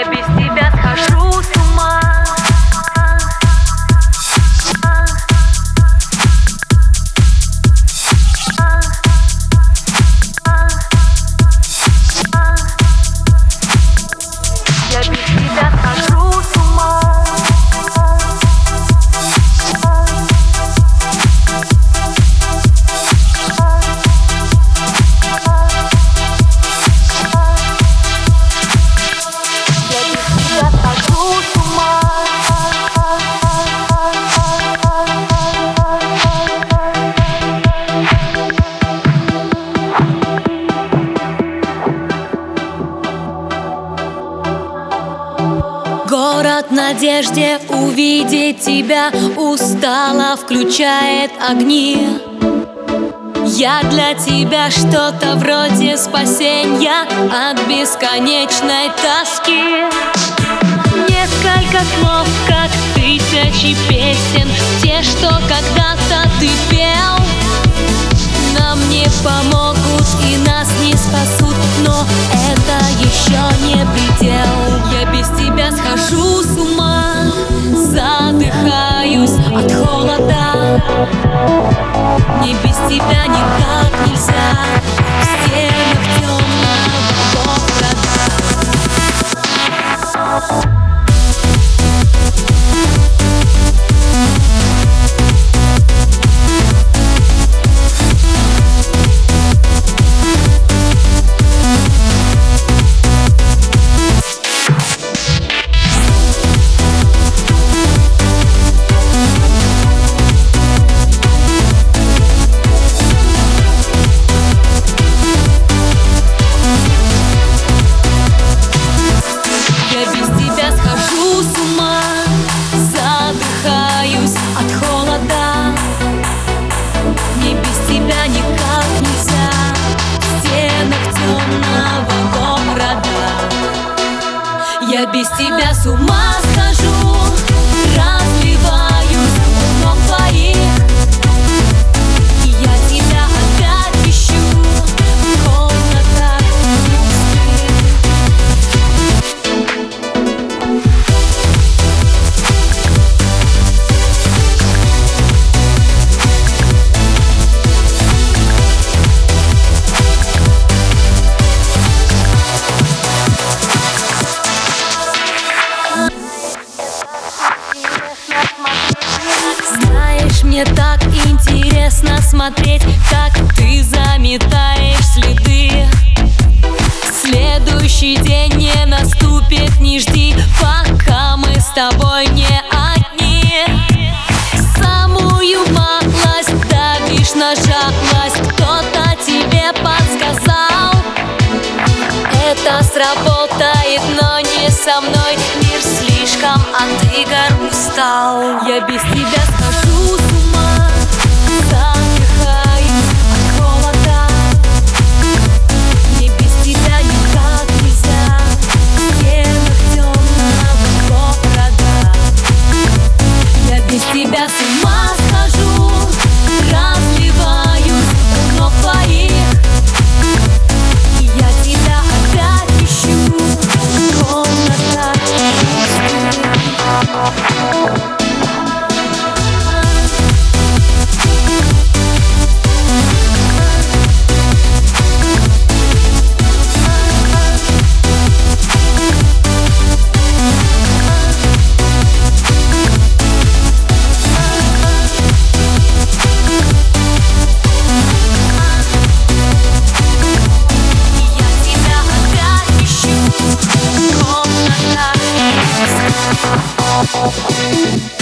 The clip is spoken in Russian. Я без тебя схожу с ума. Я без тебя схожу с ума. Город в надежде увидеть тебя устало включает огни. Я для тебя что-то вроде спасения от бесконечной тоски. Несколько слов, как тысячи песен, те, что когда-то ты пел, нам не помогут и нас не спасут, но это еще не предел. Я без тебя схожу с ума, задыхаюсь от холода. Мне без тебя никак нельзя, в стенах темного города. Я без тебя с ума схожу, разливаюсь в умом твоих. И я тебя опять ищу в комнатах Мне так интересно смотреть, как ты заметаешь следы. Следующий день не наступит, не жди, пока мы с тобой не одни. Самую малость давишь на жалость, кто-то тебе подсказал. Это сработает, но не со мной, мир слишком от игр устал. Я без тебя схожу с ума.